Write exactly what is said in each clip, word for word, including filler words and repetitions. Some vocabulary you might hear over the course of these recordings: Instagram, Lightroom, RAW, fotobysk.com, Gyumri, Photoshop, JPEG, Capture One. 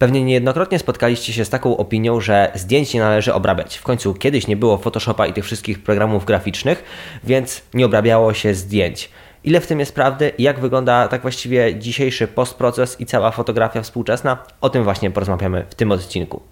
Pewnie niejednokrotnie spotkaliście się z taką opinią, że zdjęć nie należy obrabiać. W końcu kiedyś nie było Photoshopa i tych wszystkich programów graficznych, więc nie obrabiało się zdjęć. Ile w tym jest prawdy? Jak wygląda tak właściwie dzisiejszy postproces i cała fotografia współczesna? O tym właśnie porozmawiamy w tym odcinku.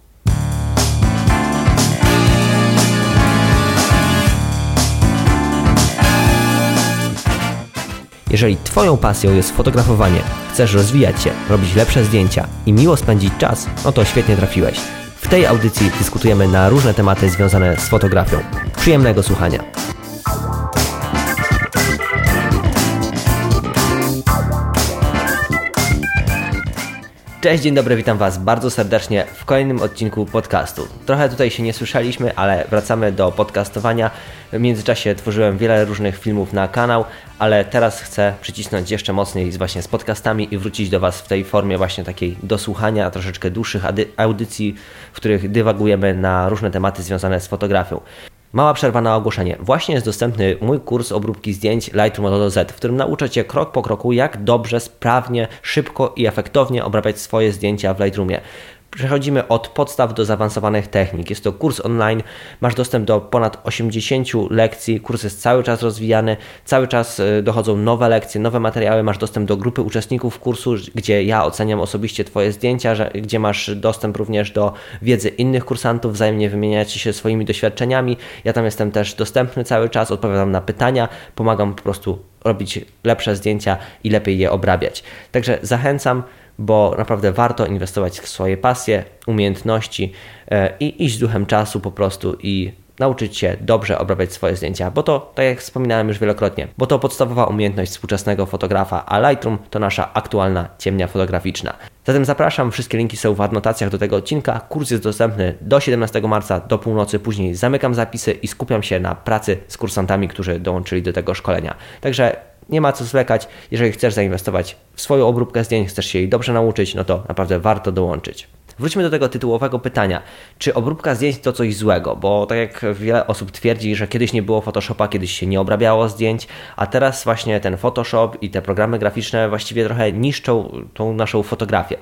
Jeżeli Twoją pasją jest fotografowanie, chcesz rozwijać się, robić lepsze zdjęcia i miło spędzić czas, no to świetnie trafiłeś. W tej audycji dyskutujemy na różne tematy związane z fotografią. Przyjemnego słuchania. Cześć, dzień dobry, witam Was bardzo serdecznie w kolejnym odcinku podcastu. Trochę tutaj się nie słyszeliśmy, ale wracamy do podcastowania. W międzyczasie tworzyłem wiele różnych filmów na kanał, ale teraz chcę przycisnąć jeszcze mocniej właśnie z podcastami i wrócić do Was w tej formie właśnie takiej do słuchania troszeczkę dłuższych audycji, w których dywagujemy na różne tematy związane z fotografią. Mała przerwa na ogłoszenie. Właśnie jest dostępny mój kurs obróbki zdjęć Lightroom od A do Z, w którym nauczę Cię krok po kroku, jak dobrze, sprawnie, szybko i efektownie obrabiać swoje zdjęcia w Lightroomie. Przechodzimy od podstaw do zaawansowanych technik. Jest to kurs online, masz dostęp do ponad osiemdziesięciu lekcji, kurs jest cały czas rozwijany, cały czas dochodzą nowe lekcje, nowe materiały, masz dostęp do grupy uczestników kursu, gdzie ja oceniam osobiście Twoje zdjęcia, że, gdzie masz dostęp również do wiedzy innych kursantów, wzajemnie wymieniacie się swoimi doświadczeniami, ja tam jestem też dostępny cały czas, odpowiadam na pytania, pomagam po prostu robić lepsze zdjęcia i lepiej je obrabiać. Także zachęcam, bo naprawdę warto inwestować w swoje pasje, umiejętności i iść z duchem czasu po prostu i nauczyć się dobrze obrabiać swoje zdjęcia, bo to, tak jak wspominałem już wielokrotnie, bo to podstawowa umiejętność współczesnego fotografa, a Lightroom to nasza aktualna ciemnia fotograficzna. Zatem zapraszam, wszystkie linki są w adnotacjach do tego odcinka, kurs jest dostępny do siedemnastego marca, do północy, później zamykam zapisy i skupiam się na pracy z kursantami, którzy dołączyli do tego szkolenia. Także nie ma co zwlekać, jeżeli chcesz zainwestować w swoją obróbkę zdjęć, chcesz się jej dobrze nauczyć, no to naprawdę warto dołączyć. Wróćmy do tego tytułowego pytania. Czy obróbka zdjęć to coś złego? Bo tak jak wiele osób twierdzi, że kiedyś nie było Photoshopa, kiedyś się nie obrabiało zdjęć, a teraz właśnie ten Photoshop i te programy graficzne właściwie trochę niszczą tą naszą fotografię.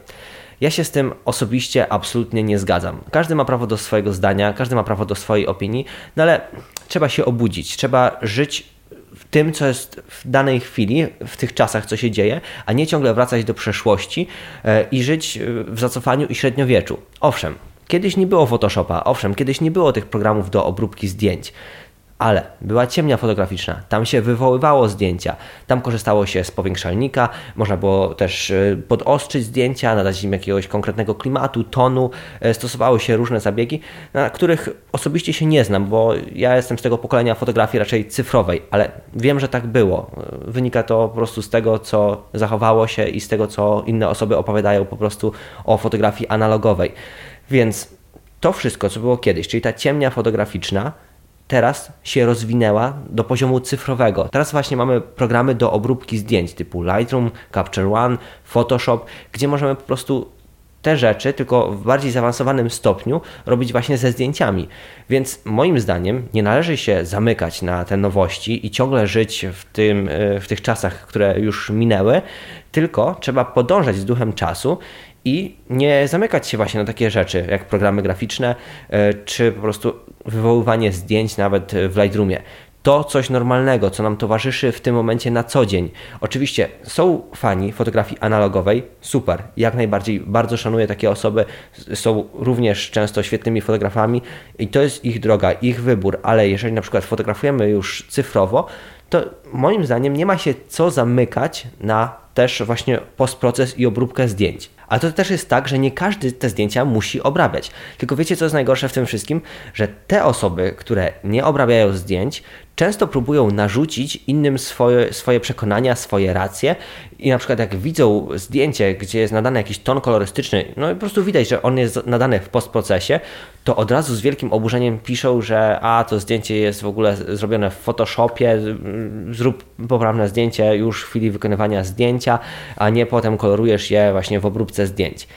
Ja się z tym osobiście absolutnie nie zgadzam. Każdy ma prawo do swojego zdania, każdy ma prawo do swojej opinii, no ale trzeba się obudzić, trzeba żyć w tym, co jest w danej chwili, w tych czasach, co się dzieje, a nie ciągle wracać do przeszłości i żyć w zacofaniu i średniowieczu. Owszem, kiedyś nie było Photoshopa, owszem, kiedyś nie było tych programów do obróbki zdjęć, ale była ciemnia fotograficzna, tam się wywoływało zdjęcia, tam korzystało się z powiększalnika, można było też podostrzyć zdjęcia, nadać im jakiegoś konkretnego klimatu, tonu, stosowały się różne zabiegi, na których osobiście się nie znam, bo ja jestem z tego pokolenia fotografii raczej cyfrowej, ale wiem, że tak było. Wynika to po prostu z tego, co zachowało się i z tego, co inne osoby opowiadają po prostu o fotografii analogowej. Więc to wszystko, co było kiedyś, czyli ta ciemnia fotograficzna, teraz się rozwinęła do poziomu cyfrowego. Teraz właśnie mamy programy do obróbki zdjęć typu Lightroom, Capture One, Photoshop, gdzie możemy po prostu te rzeczy, tylko w bardziej zaawansowanym stopniu, robić właśnie ze zdjęciami. Więc moim zdaniem nie należy się zamykać na te nowości i ciągle żyć w tym, w tych czasach, które już minęły, tylko trzeba podążać z duchem czasu i nie zamykać się właśnie na takie rzeczy jak programy graficzne czy po prostu wywoływanie zdjęć nawet w Lightroomie. To coś normalnego, co nam towarzyszy w tym momencie na co dzień. Oczywiście są fani fotografii analogowej, super, jak najbardziej, bardzo szanuję takie osoby, są również często świetnymi fotografami i to jest ich droga, ich wybór, ale jeżeli na przykład fotografujemy już cyfrowo, to moim zdaniem nie ma się co zamykać na też właśnie postproces i obróbkę zdjęć. Ale to też jest tak, że nie każdy te zdjęcia musi obrabiać. Tylko wiecie, co jest najgorsze w tym wszystkim? Że te osoby, które nie obrabiają zdjęć, często próbują narzucić innym swoje, swoje przekonania, swoje racje i na przykład jak widzą zdjęcie, gdzie jest nadany jakiś ton kolorystyczny, no i po prostu widać, że on jest nadany w postprocesie, to od razu z wielkim oburzeniem piszą, że a, to zdjęcie jest w ogóle zrobione w Photoshopie, zrób poprawne zdjęcie już w chwili wykonywania zdjęcia, a nie potem kolorujesz je właśnie w obróbce zdjęć.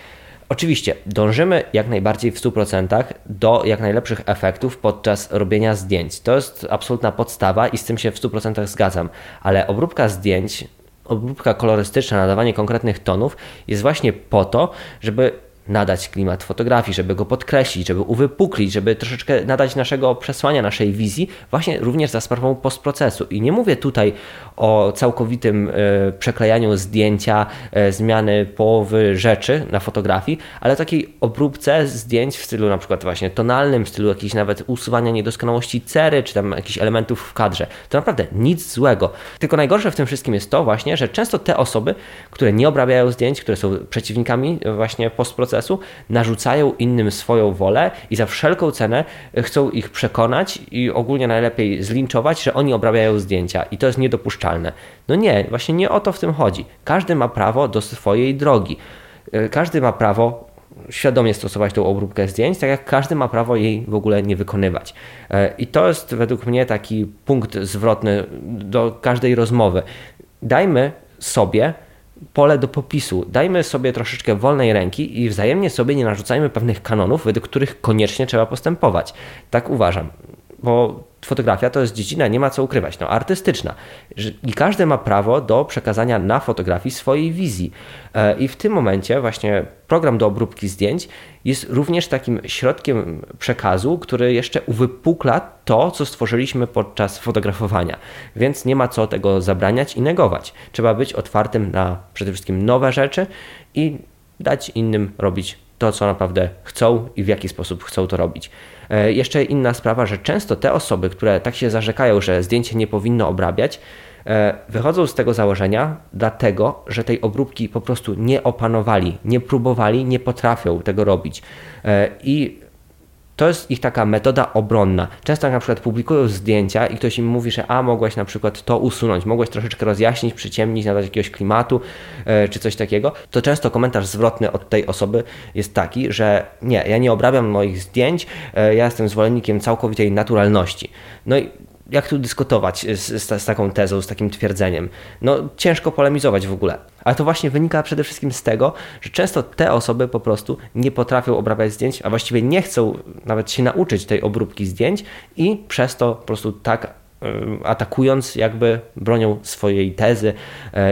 Oczywiście dążymy jak najbardziej w stu procentach do jak najlepszych efektów podczas robienia zdjęć. To jest absolutna podstawa i z tym się w stu procentach zgadzam, ale obróbka zdjęć, obróbka kolorystyczna, nadawanie konkretnych tonów jest właśnie po to, żeby nadać klimat fotografii, żeby go podkreślić, żeby uwypuklić, żeby troszeczkę nadać naszego przesłania, naszej wizji, właśnie również za sprawą postprocesu. I nie mówię tutaj o całkowitym przeklejaniu zdjęcia, zmiany połowy rzeczy na fotografii, ale takiej obróbce zdjęć w stylu na przykład właśnie tonalnym, w stylu jakichś nawet usuwania niedoskonałości cery, czy tam jakichś elementów w kadrze. To naprawdę nic złego. Tylko najgorsze w tym wszystkim jest to właśnie, że często te osoby, które nie obrabiają zdjęć, które są przeciwnikami właśnie postprocesu, narzucają innym swoją wolę i za wszelką cenę chcą ich przekonać i ogólnie najlepiej zlinczować, że oni obrabiają zdjęcia i to jest niedopuszczalne. No nie, właśnie nie o to w tym chodzi. Każdy ma prawo do swojej drogi. Każdy ma prawo świadomie stosować tą obróbkę zdjęć, tak jak każdy ma prawo jej w ogóle nie wykonywać. I to jest według mnie taki punkt zwrotny do każdej rozmowy. Dajmy sobie pole do popisu, dajmy sobie troszeczkę wolnej ręki i wzajemnie sobie nie narzucajmy pewnych kanonów, według których koniecznie trzeba postępować. Tak uważam, bo fotografia to jest dziedzina, nie ma co ukrywać, no artystyczna. I każdy ma prawo do przekazania na fotografii swojej wizji. I w tym momencie właśnie program do obróbki zdjęć jest również takim środkiem przekazu, który jeszcze uwypukla to, co stworzyliśmy podczas fotografowania. Więc nie ma co tego zabraniać i negować. Trzeba być otwartym na przede wszystkim nowe rzeczy i dać innym robić to, co naprawdę chcą i w jaki sposób chcą to robić. Jeszcze inna sprawa, że często te osoby, które tak się zarzekają, że zdjęcie nie powinno obrabiać, wychodzą z tego założenia dlatego, że tej obróbki po prostu nie opanowali, nie próbowali, nie potrafią tego robić. I to jest ich taka metoda obronna. Często na przykład publikują zdjęcia i ktoś im mówi, że a mogłeś na przykład to usunąć, mogłeś troszeczkę rozjaśnić, przyciemnić, nadać jakiegoś klimatu yy, czy coś takiego. To często komentarz zwrotny od tej osoby jest taki, że nie, ja nie obrabiam moich zdjęć, yy, ja jestem zwolennikiem całkowitej naturalności. No i jak tu dyskutować z, z, z taką tezą, z takim twierdzeniem? No ciężko polemizować w ogóle. Ale to właśnie wynika przede wszystkim z tego, że często te osoby po prostu nie potrafią obrabiać zdjęć, a właściwie nie chcą nawet się nauczyć tej obróbki zdjęć i przez to po prostu tak atakując, jakby bronią swojej tezy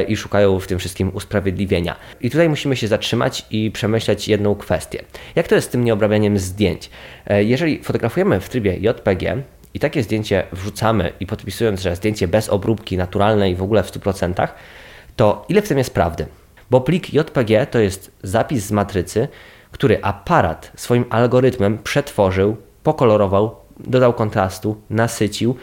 i szukają w tym wszystkim usprawiedliwienia. I tutaj musimy się zatrzymać i przemyśleć jedną kwestię. Jak to jest z tym nieobrabianiem zdjęć? Jeżeli fotografujemy w trybie J P G, i takie zdjęcie wrzucamy i podpisując, że zdjęcie bez obróbki naturalnej w ogóle w stu procentach, to ile w tym jest prawdy? Bo plik J P G to jest zapis z matrycy, który aparat swoim algorytmem przetworzył, pokolorował, dodał kontrastu, nasycił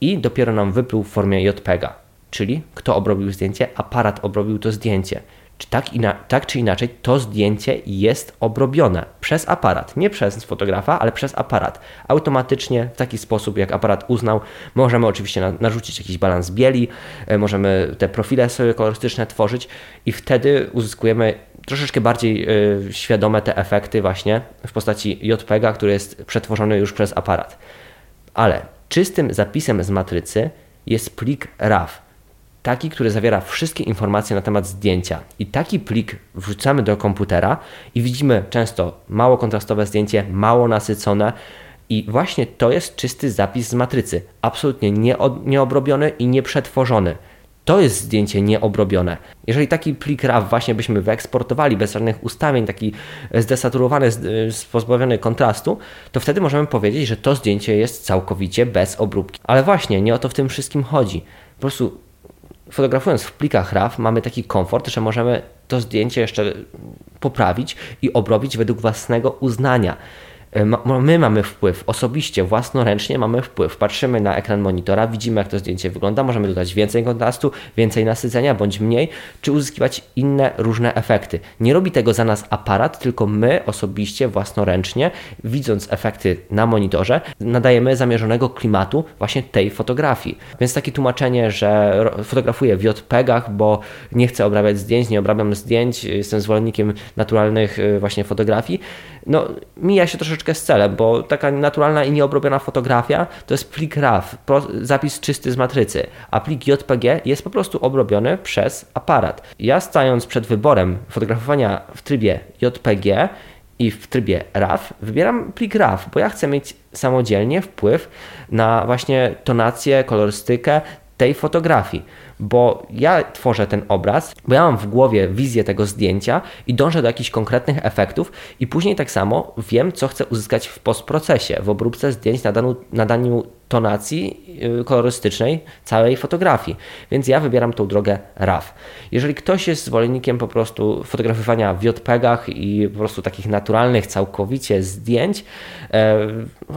i dopiero nam wypluł w formie J P G-a. Czyli kto obrobił zdjęcie? Aparat obrobił to zdjęcie. Czy tak, ina- tak czy inaczej to zdjęcie jest obrobione przez aparat, nie przez fotografa, ale przez aparat. Automatycznie w taki sposób, jak aparat uznał, możemy oczywiście na- narzucić jakiś balans bieli, e, możemy te profile sobie kolorystyczne tworzyć i wtedy uzyskujemy troszeczkę bardziej y, świadome te efekty właśnie w postaci J P G-a, który jest przetworzony już przez aparat. Ale czystym zapisem z matrycy jest plik R A W. Taki, który zawiera wszystkie informacje na temat zdjęcia. I taki plik wrzucamy do komputera i widzimy często mało kontrastowe zdjęcie, mało nasycone i właśnie to jest czysty zapis z matrycy, absolutnie nie od, nieobrobiony i nieprzetworzony. To jest zdjęcie nieobrobione. Jeżeli taki plik R A W właśnie byśmy wyeksportowali bez żadnych ustawień, taki zdesaturowany, pozbawiony kontrastu, to wtedy możemy powiedzieć, że to zdjęcie jest całkowicie bez obróbki. Ale właśnie, nie o to w tym wszystkim chodzi. Po prostu fotografując w plikach R A W mamy taki komfort, że możemy to zdjęcie jeszcze poprawić i obrobić według własnego uznania. My mamy wpływ, osobiście, własnoręcznie mamy wpływ. Patrzymy na ekran monitora, widzimy jak to zdjęcie wygląda, możemy dodać więcej kontrastu, więcej nasycenia bądź mniej, czy uzyskiwać inne, różne efekty. Nie robi tego za nas aparat, tylko my osobiście, własnoręcznie, widząc efekty na monitorze, nadajemy zamierzonego klimatu właśnie tej fotografii. Więc takie tłumaczenie, że fotografuję w J P G-ach, bo nie chcę obrabiać zdjęć, nie obrabiam zdjęć, jestem zwolennikiem naturalnych właśnie fotografii, no mija się troszeczkę z celem, bo taka naturalna i nieobrobiona fotografia to jest plik R A W, zapis czysty z matrycy, a plik J P G jest po prostu obrobiony przez aparat. Ja stając przed wyborem fotografowania w trybie J P G i w trybie R A W wybieram plik R A W, bo ja chcę mieć samodzielnie wpływ na właśnie tonację, kolorystykę, tej fotografii, bo ja tworzę ten obraz, bo ja mam w głowie wizję tego zdjęcia i dążę do jakichś konkretnych efektów i później tak samo wiem, co chcę uzyskać w postprocesie, w obróbce zdjęć, nadaniu, nadaniu tonacji kolorystycznej całej fotografii, więc ja wybieram tą drogę raw. Jeżeli ktoś jest zwolennikiem po prostu fotografowania w JPEGach i po prostu takich naturalnych całkowicie zdjęć, e,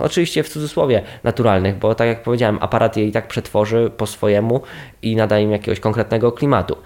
oczywiście w cudzysłowie naturalnych, bo tak jak powiedziałem, aparat je i tak przetworzy po swojemu i nadaje im jakiegoś konkretnego klimatu.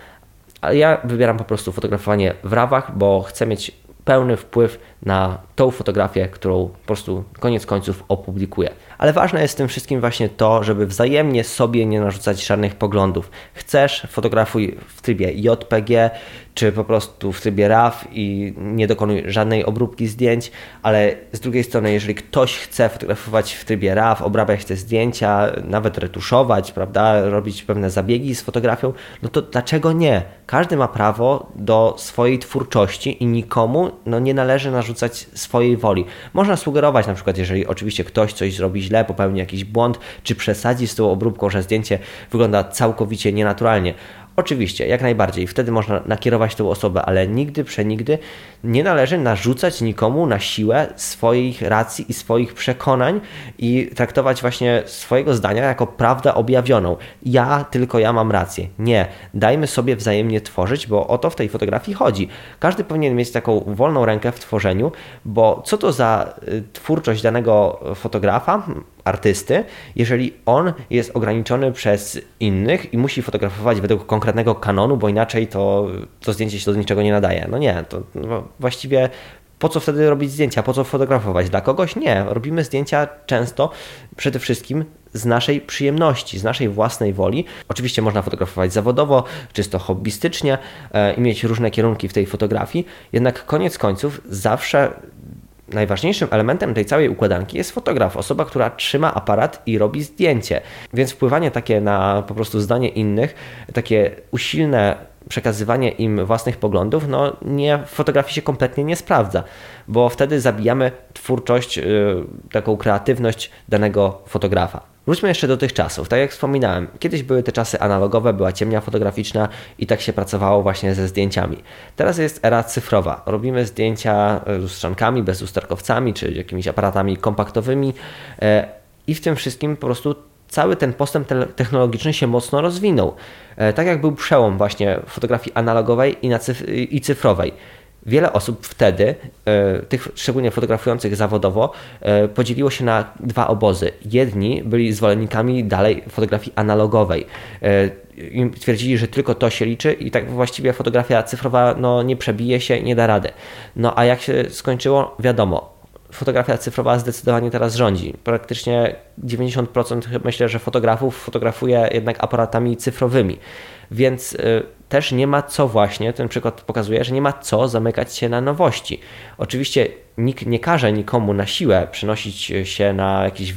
Ale ja wybieram po prostu fotografowanie w rawach, bo chcę mieć pełny wpływ na tą fotografię, którą po prostu koniec końców opublikuję. Ale ważne jest w tym wszystkim właśnie to, żeby wzajemnie sobie nie narzucać żadnych poglądów. Chcesz, fotografuj w trybie J P G, czy po prostu w trybie raw i nie dokonuj żadnej obróbki zdjęć, ale z drugiej strony, jeżeli ktoś chce fotografować w trybie raw, obrabiać te zdjęcia, nawet retuszować, prawda, robić pewne zabiegi z fotografią, no to dlaczego nie? Każdy ma prawo do swojej twórczości i nikomu no, nie należy narzucać swojej woli. Można sugerować na przykład, jeżeli oczywiście ktoś coś zrobi źle, popełni jakiś błąd, czy przesadzi z tą obróbką, że zdjęcie wygląda całkowicie nienaturalnie. Oczywiście, jak najbardziej. Wtedy można nakierować tą osobę, ale nigdy, przenigdy nie należy narzucać nikomu na siłę swoich racji i swoich przekonań i traktować właśnie swojego zdania jako prawdę objawioną. Ja, tylko ja mam rację. Nie. Dajmy sobie wzajemnie tworzyć, bo o to w tej fotografii chodzi. Każdy powinien mieć taką wolną rękę w tworzeniu, bo co to za twórczość danego fotografa, artysty, jeżeli on jest ograniczony przez innych i musi fotografować według konkretnego kanonu, bo inaczej to, to zdjęcie się do niczego nie nadaje. No nie, to no właściwie po co wtedy robić zdjęcia, po co fotografować? Dla kogoś? Nie. Robimy zdjęcia często przede wszystkim z naszej przyjemności, z naszej własnej woli. Oczywiście można fotografować zawodowo, czysto hobbystycznie i mieć różne kierunki w tej fotografii, jednak koniec końców zawsze najważniejszym elementem tej całej układanki jest fotograf, osoba, która trzyma aparat i robi zdjęcie. Więc wpływanie takie na po prostu zdanie innych, takie usilne przekazywanie im własnych poglądów, no nie, w fotografii się kompletnie nie sprawdza, bo wtedy zabijamy twórczość, yy, taką kreatywność danego fotografa. Wróćmy jeszcze do tych czasów. Tak jak wspominałem, kiedyś były te czasy analogowe, była ciemnia fotograficzna i tak się pracowało właśnie ze zdjęciami. Teraz jest era cyfrowa. Robimy zdjęcia lustrzankami, bezlusterkowcami czy jakimiś aparatami kompaktowymi i w tym wszystkim po prostu cały ten postęp technologiczny się mocno rozwinął. Tak jak był przełom właśnie fotografii analogowej i, na cyf- i cyfrowej. Wiele osób wtedy, tych szczególnie fotografujących zawodowo, podzieliło się na dwa obozy. Jedni byli zwolennikami dalej fotografii analogowej. I twierdzili, że tylko to się liczy i tak właściwie fotografia cyfrowa no, nie przebije się, nie da rady. No a jak się skończyło? Wiadomo. Fotografia cyfrowa zdecydowanie teraz rządzi. Praktycznie dziewięćdziesiąt procent myślę, że fotografów fotografuje jednak aparatami cyfrowymi. Więc y, też nie ma co właśnie, ten przykład pokazuje, że nie ma co zamykać się na nowości. Oczywiście nikt nie każe nikomu na siłę przenosić się na jakąś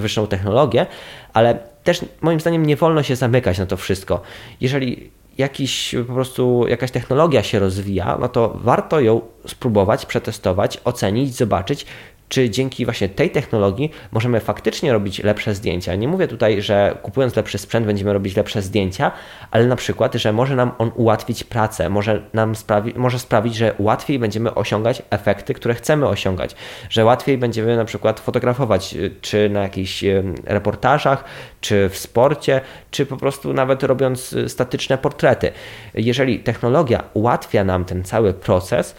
wyższą technologię, ale też moim zdaniem nie wolno się zamykać na to wszystko. Jeżeli jakiś, po prostu jakaś technologia się rozwija, no to warto ją spróbować, przetestować, ocenić, zobaczyć, czy dzięki właśnie tej technologii możemy faktycznie robić lepsze zdjęcia. Nie mówię tutaj, że kupując lepszy sprzęt będziemy robić lepsze zdjęcia, ale na przykład, że może nam on ułatwić pracę, może nam sprawi- może sprawić, że łatwiej będziemy osiągać efekty, które chcemy osiągać, że łatwiej będziemy na przykład fotografować czy na jakichś reportażach, czy w sporcie, czy po prostu nawet robiąc statyczne portrety. Jeżeli technologia ułatwia nam ten cały proces,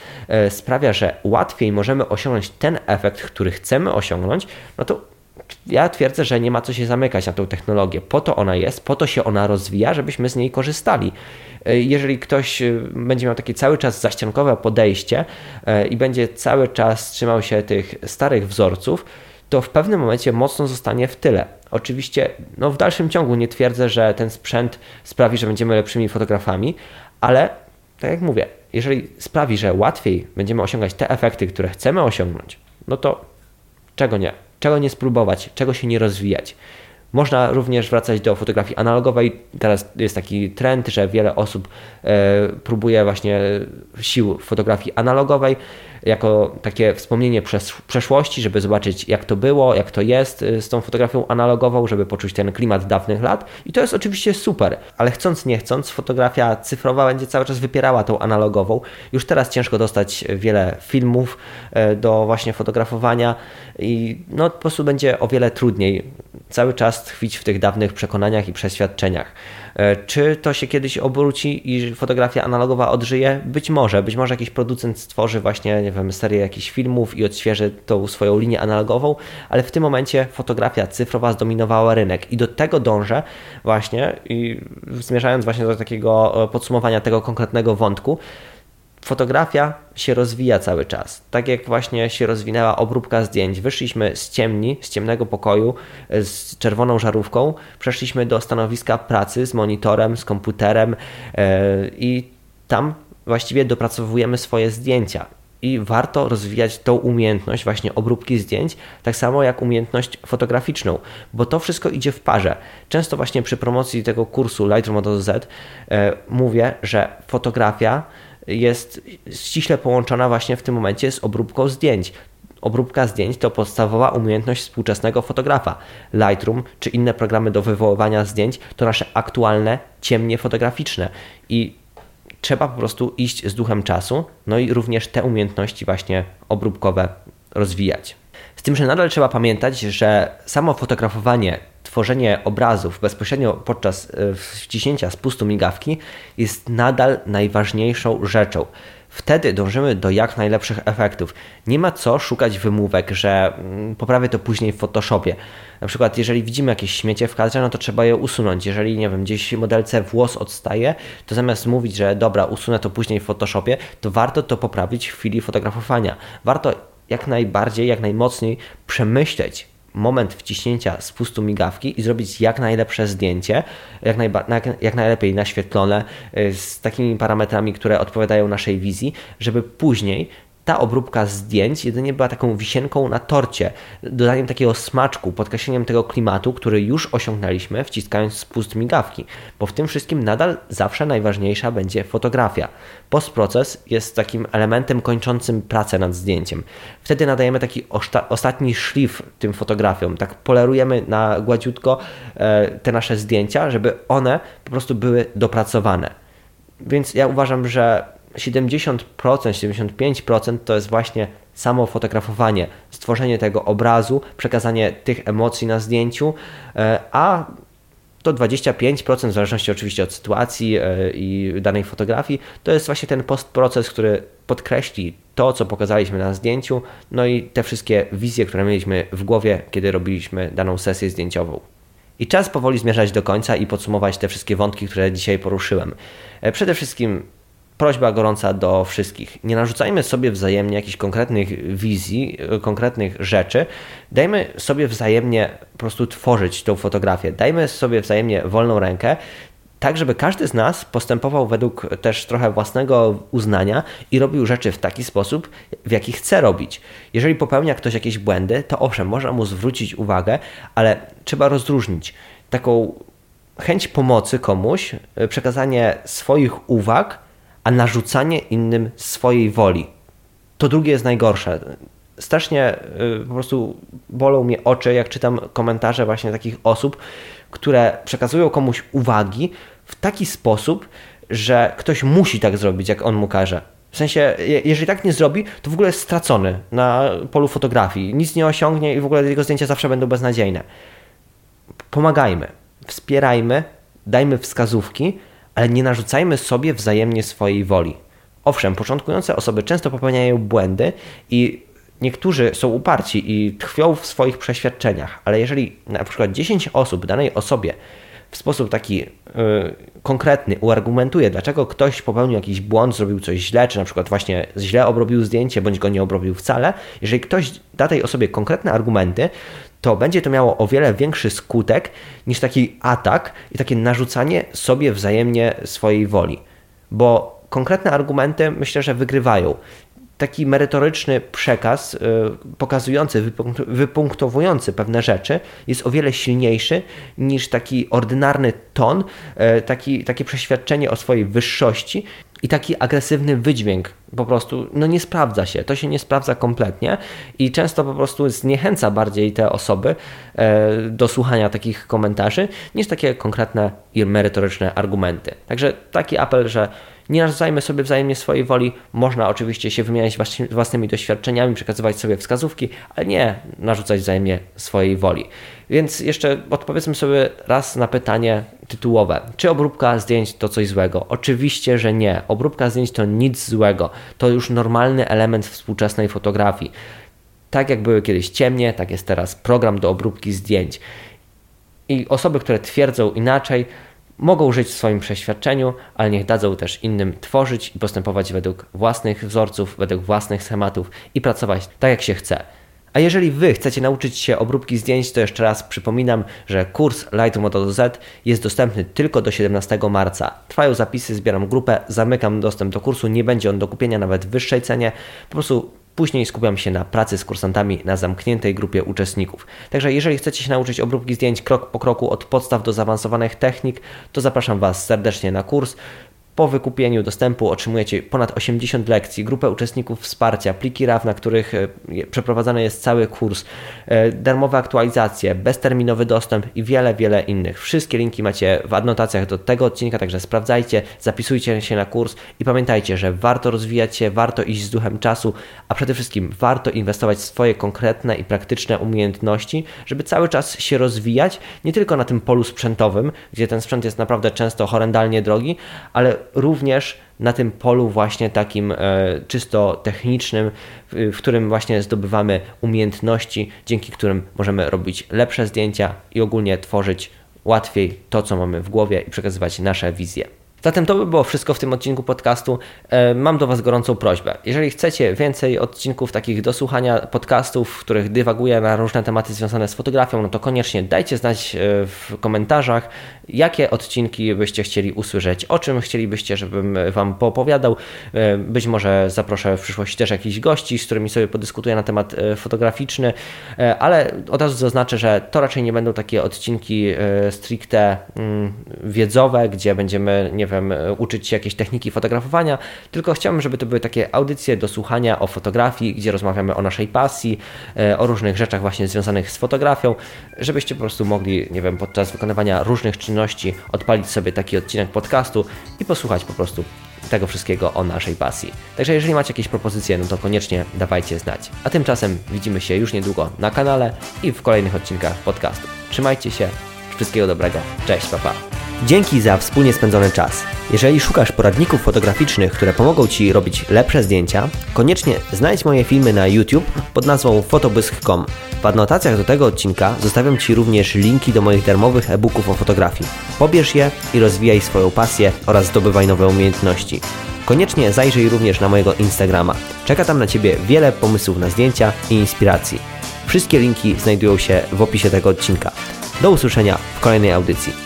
sprawia, że łatwiej możemy osiągnąć ten efekt, który chcemy osiągnąć, no to ja twierdzę, że nie ma co się zamykać na tą technologię. Po to ona jest, po to się ona rozwija, żebyśmy z niej korzystali. Jeżeli ktoś będzie miał takie cały czas zaściankowe podejście i będzie cały czas trzymał się tych starych wzorców, to w pewnym momencie mocno zostanie w tyle. Oczywiście no w dalszym ciągu nie twierdzę, że ten sprzęt sprawi, że będziemy lepszymi fotografami, ale tak jak mówię, jeżeli sprawi, że łatwiej będziemy osiągać te efekty, które chcemy osiągnąć, no to czego nie? Czego nie spróbować? Czego się nie rozwijać? Można również wracać do fotografii analogowej. Teraz jest taki trend, że wiele osób e, próbuje właśnie sił fotografii analogowej. jako takie wspomnienie przeszłości, żeby zobaczyć, jak to było, jak to jest z tą fotografią analogową, żeby poczuć ten klimat dawnych lat. I to jest oczywiście super, ale chcąc nie chcąc, fotografia cyfrowa będzie cały czas wypierała tą analogową. Już teraz ciężko dostać wiele filmów do właśnie fotografowania i no po prostu będzie o wiele trudniej cały czas tkwić w tych dawnych przekonaniach i przeświadczeniach. Czy to się kiedyś obróci i fotografia analogowa odżyje? Być może. Być może jakiś producent stworzy właśnie, nie wiem, serię jakichś filmów i odświeży tą swoją linię analogową, ale w tym momencie fotografia cyfrowa zdominowała rynek i do tego dążę właśnie, i zmierzając właśnie do takiego podsumowania tego konkretnego wątku, fotografia się rozwija cały czas. Tak jak właśnie się rozwinęła obróbka zdjęć. Wyszliśmy z ciemni, z ciemnego pokoju, z czerwoną żarówką. Przeszliśmy do stanowiska pracy z monitorem, z komputerem yy, i tam właściwie dopracowujemy swoje zdjęcia. I warto rozwijać tą umiejętność właśnie obróbki zdjęć, tak samo jak umiejętność fotograficzną, bo to wszystko idzie w parze. Często właśnie przy promocji tego kursu Lightroom od Z yy, mówię, że fotografia jest ściśle połączona właśnie w tym momencie z obróbką zdjęć. Obróbka zdjęć to podstawowa umiejętność współczesnego fotografa. Lightroom czy inne programy do wywoływania zdjęć to nasze aktualne ciemnie fotograficzne i trzeba po prostu iść z duchem czasu, no i również te umiejętności właśnie obróbkowe rozwijać. Z tym, że nadal trzeba pamiętać, że samo fotografowanie, tworzenie obrazów bezpośrednio podczas wciśnięcia spustu migawki jest nadal najważniejszą rzeczą. Wtedy dążymy do jak najlepszych efektów. Nie ma co szukać wymówek, że poprawię to później w Photoshopie. Na przykład jeżeli widzimy jakieś śmiecie w kadrze, no to trzeba je usunąć. Jeżeli, nie wiem, gdzieś modelce włos odstaje, to zamiast mówić, że dobra, usunę to później w Photoshopie, to warto to poprawić w chwili fotografowania. Warto jak najbardziej, jak najmocniej przemyśleć moment wciśnięcia spustu migawki i zrobić jak najlepsze zdjęcie, jak, najba- jak, jak najlepiej naświetlone, yy, z takimi parametrami, które odpowiadają naszej wizji, żeby później ta obróbka zdjęć jedynie była taką wisienką na torcie, dodaniem takiego smaczku, podkreśleniem tego klimatu, który już osiągnęliśmy, wciskając spust migawki, bo w tym wszystkim nadal zawsze najważniejsza będzie fotografia. Postproces jest takim elementem kończącym pracę nad zdjęciem. Wtedy nadajemy taki osta- ostatni szlif tym fotografiom, tak polerujemy na gładziutko e, te nasze zdjęcia, żeby one po prostu były dopracowane. Więc ja uważam, że siedemdziesiąt procent, siedemdziesiąt pięć procent to jest właśnie samo fotografowanie, stworzenie tego obrazu, przekazanie tych emocji na zdjęciu, a to dwadzieścia pięć procent, w zależności oczywiście od sytuacji i danej fotografii, to jest właśnie ten postproces, który podkreśli to, co pokazaliśmy na zdjęciu, no i te wszystkie wizje, które mieliśmy w głowie, kiedy robiliśmy daną sesję zdjęciową. I czas powoli zmierzać do końca i podsumować te wszystkie wątki, które dzisiaj poruszyłem. Przede wszystkim prośba gorąca do wszystkich. Nie narzucajmy sobie wzajemnie jakichś konkretnych wizji, konkretnych rzeczy. Dajmy sobie wzajemnie po prostu tworzyć tą fotografię. Dajmy sobie wzajemnie wolną rękę, tak żeby każdy z nas postępował według też trochę własnego uznania i robił rzeczy w taki sposób, w jaki chce robić. Jeżeli popełnia ktoś jakieś błędy, to owszem, można mu zwrócić uwagę, ale trzeba rozróżnić taką chęć pomocy komuś, przekazanie swoich uwag, a narzucanie innym swojej woli. To drugie jest najgorsze. Strasznie yy, po prostu bolą mnie oczy, jak czytam komentarze właśnie takich osób, które przekazują komuś uwagi w taki sposób, że ktoś musi tak zrobić, jak on mu każe. W sensie, jeżeli tak nie zrobi, to w ogóle jest stracony na polu fotografii. Nic nie osiągnie i w ogóle jego zdjęcia zawsze będą beznadziejne. Pomagajmy, wspierajmy, dajmy wskazówki, ale nie narzucajmy sobie wzajemnie swojej woli. Owszem, początkujące osoby często popełniają błędy i niektórzy są uparci i tkwią w swoich przeświadczeniach, ale jeżeli na przykład dziesięć osób danej osobie w sposób taki yy, konkretny uargumentuje, dlaczego ktoś popełnił jakiś błąd, zrobił coś źle, czy na przykład właśnie źle obrobił zdjęcie, bądź go nie obrobił wcale, jeżeli ktoś da tej osobie konkretne argumenty, to będzie to miało o wiele większy skutek niż taki atak i takie narzucanie sobie wzajemnie swojej woli. Bo konkretne argumenty myślę, że wygrywają. Taki merytoryczny przekaz yy, pokazujący, wypunktowujący pewne rzeczy jest o wiele silniejszy niż taki ordynarny ton, yy, taki, takie przeświadczenie o swojej wyższości. i taki agresywny wydźwięk po prostu no nie sprawdza się, to się nie sprawdza kompletnie i często po prostu zniechęca bardziej te osoby e, do słuchania takich komentarzy niż takie konkretne i merytoryczne argumenty. Także taki apel, że nie narzucajmy sobie wzajemnie swojej woli, można oczywiście się wymieniać własnymi doświadczeniami, przekazywać sobie wskazówki, ale nie narzucać wzajemnie swojej woli. Więc jeszcze odpowiedzmy sobie raz na pytanie tytułowe. Czy obróbka zdjęć to coś złego? Oczywiście, że nie. Obróbka zdjęć to nic złego. To już normalny element współczesnej fotografii. Tak jak były kiedyś ciemnie, tak jest teraz program do obróbki zdjęć. I osoby, które twierdzą inaczej, mogą żyć w swoim przeświadczeniu, ale niech dadzą też innym tworzyć i postępować według własnych wzorców, według własnych schematów i pracować tak jak się chce. A jeżeli Wy chcecie nauczyć się obróbki zdjęć, to jeszcze raz przypominam, że kurs Lightroom od A do Z jest dostępny tylko do siedemnastego marca. Trwają zapisy, zbieram grupę, zamykam dostęp do kursu, nie będzie on do kupienia nawet w wyższej cenie, po prostu później skupiam się na pracy z kursantami na zamkniętej grupie uczestników. Także jeżeli chcecie się nauczyć obróbki zdjęć krok po kroku od podstaw do zaawansowanych technik, to zapraszam Was serdecznie na kurs. Po wykupieniu dostępu otrzymujecie ponad osiemdziesiąt lekcji, grupę uczestników wsparcia, pliki R A W, na których przeprowadzany jest cały kurs, darmowe aktualizacje, bezterminowy dostęp i wiele, wiele innych. Wszystkie linki macie w adnotacjach do tego odcinka, także sprawdzajcie, zapisujcie się na kurs i pamiętajcie, że warto rozwijać się, warto iść z duchem czasu, a przede wszystkim warto inwestować w swoje konkretne i praktyczne umiejętności, żeby cały czas się rozwijać, nie tylko na tym polu sprzętowym, gdzie ten sprzęt jest naprawdę często horrendalnie drogi, ale również na tym polu właśnie takim e, czysto technicznym, w, w którym właśnie zdobywamy umiejętności, dzięki którym możemy robić lepsze zdjęcia i ogólnie tworzyć łatwiej to, co mamy w głowie i przekazywać nasze wizje. Zatem to by było wszystko w tym odcinku podcastu. Mam do Was gorącą prośbę. Jeżeli chcecie więcej odcinków takich do słuchania podcastów, w których dywaguję na różne tematy związane z fotografią, no to koniecznie dajcie znać w komentarzach, jakie odcinki byście chcieli usłyszeć, o czym chcielibyście, żebym Wam poopowiadał. Być może zaproszę w przyszłości też jakichś gości, z którymi sobie podyskutuję na temat fotograficzny, ale od razu zaznaczę, że to raczej nie będą takie odcinki stricte wiedzowe, gdzie będziemy, nie wiem, uczyć się jakiejś techniki fotografowania, tylko chciałbym, żeby to były takie audycje do słuchania o fotografii, gdzie rozmawiamy o naszej pasji, o różnych rzeczach właśnie związanych z fotografią, żebyście po prostu mogli, nie wiem, podczas wykonywania różnych czynności odpalić sobie taki odcinek podcastu i posłuchać po prostu tego wszystkiego o naszej pasji. Także jeżeli macie jakieś propozycje, no to koniecznie dawajcie znać. A tymczasem widzimy się już niedługo na kanale i w kolejnych odcinkach podcastu. Trzymajcie się, wszystkiego dobrego, cześć, pa, pa. Dzięki za wspólnie spędzony czas. Jeżeli szukasz poradników fotograficznych, które pomogą Ci robić lepsze zdjęcia, koniecznie znajdź moje filmy na YouTube pod nazwą fotobysk kropka com. W adnotacjach do tego odcinka zostawiam Ci również linki do moich darmowych e-booków o fotografii. Pobierz je i rozwijaj swoją pasję oraz zdobywaj nowe umiejętności. Koniecznie zajrzyj również na mojego Instagrama. Czeka tam na Ciebie wiele pomysłów na zdjęcia i inspiracji. Wszystkie linki znajdują się w opisie tego odcinka. Do usłyszenia w kolejnej audycji.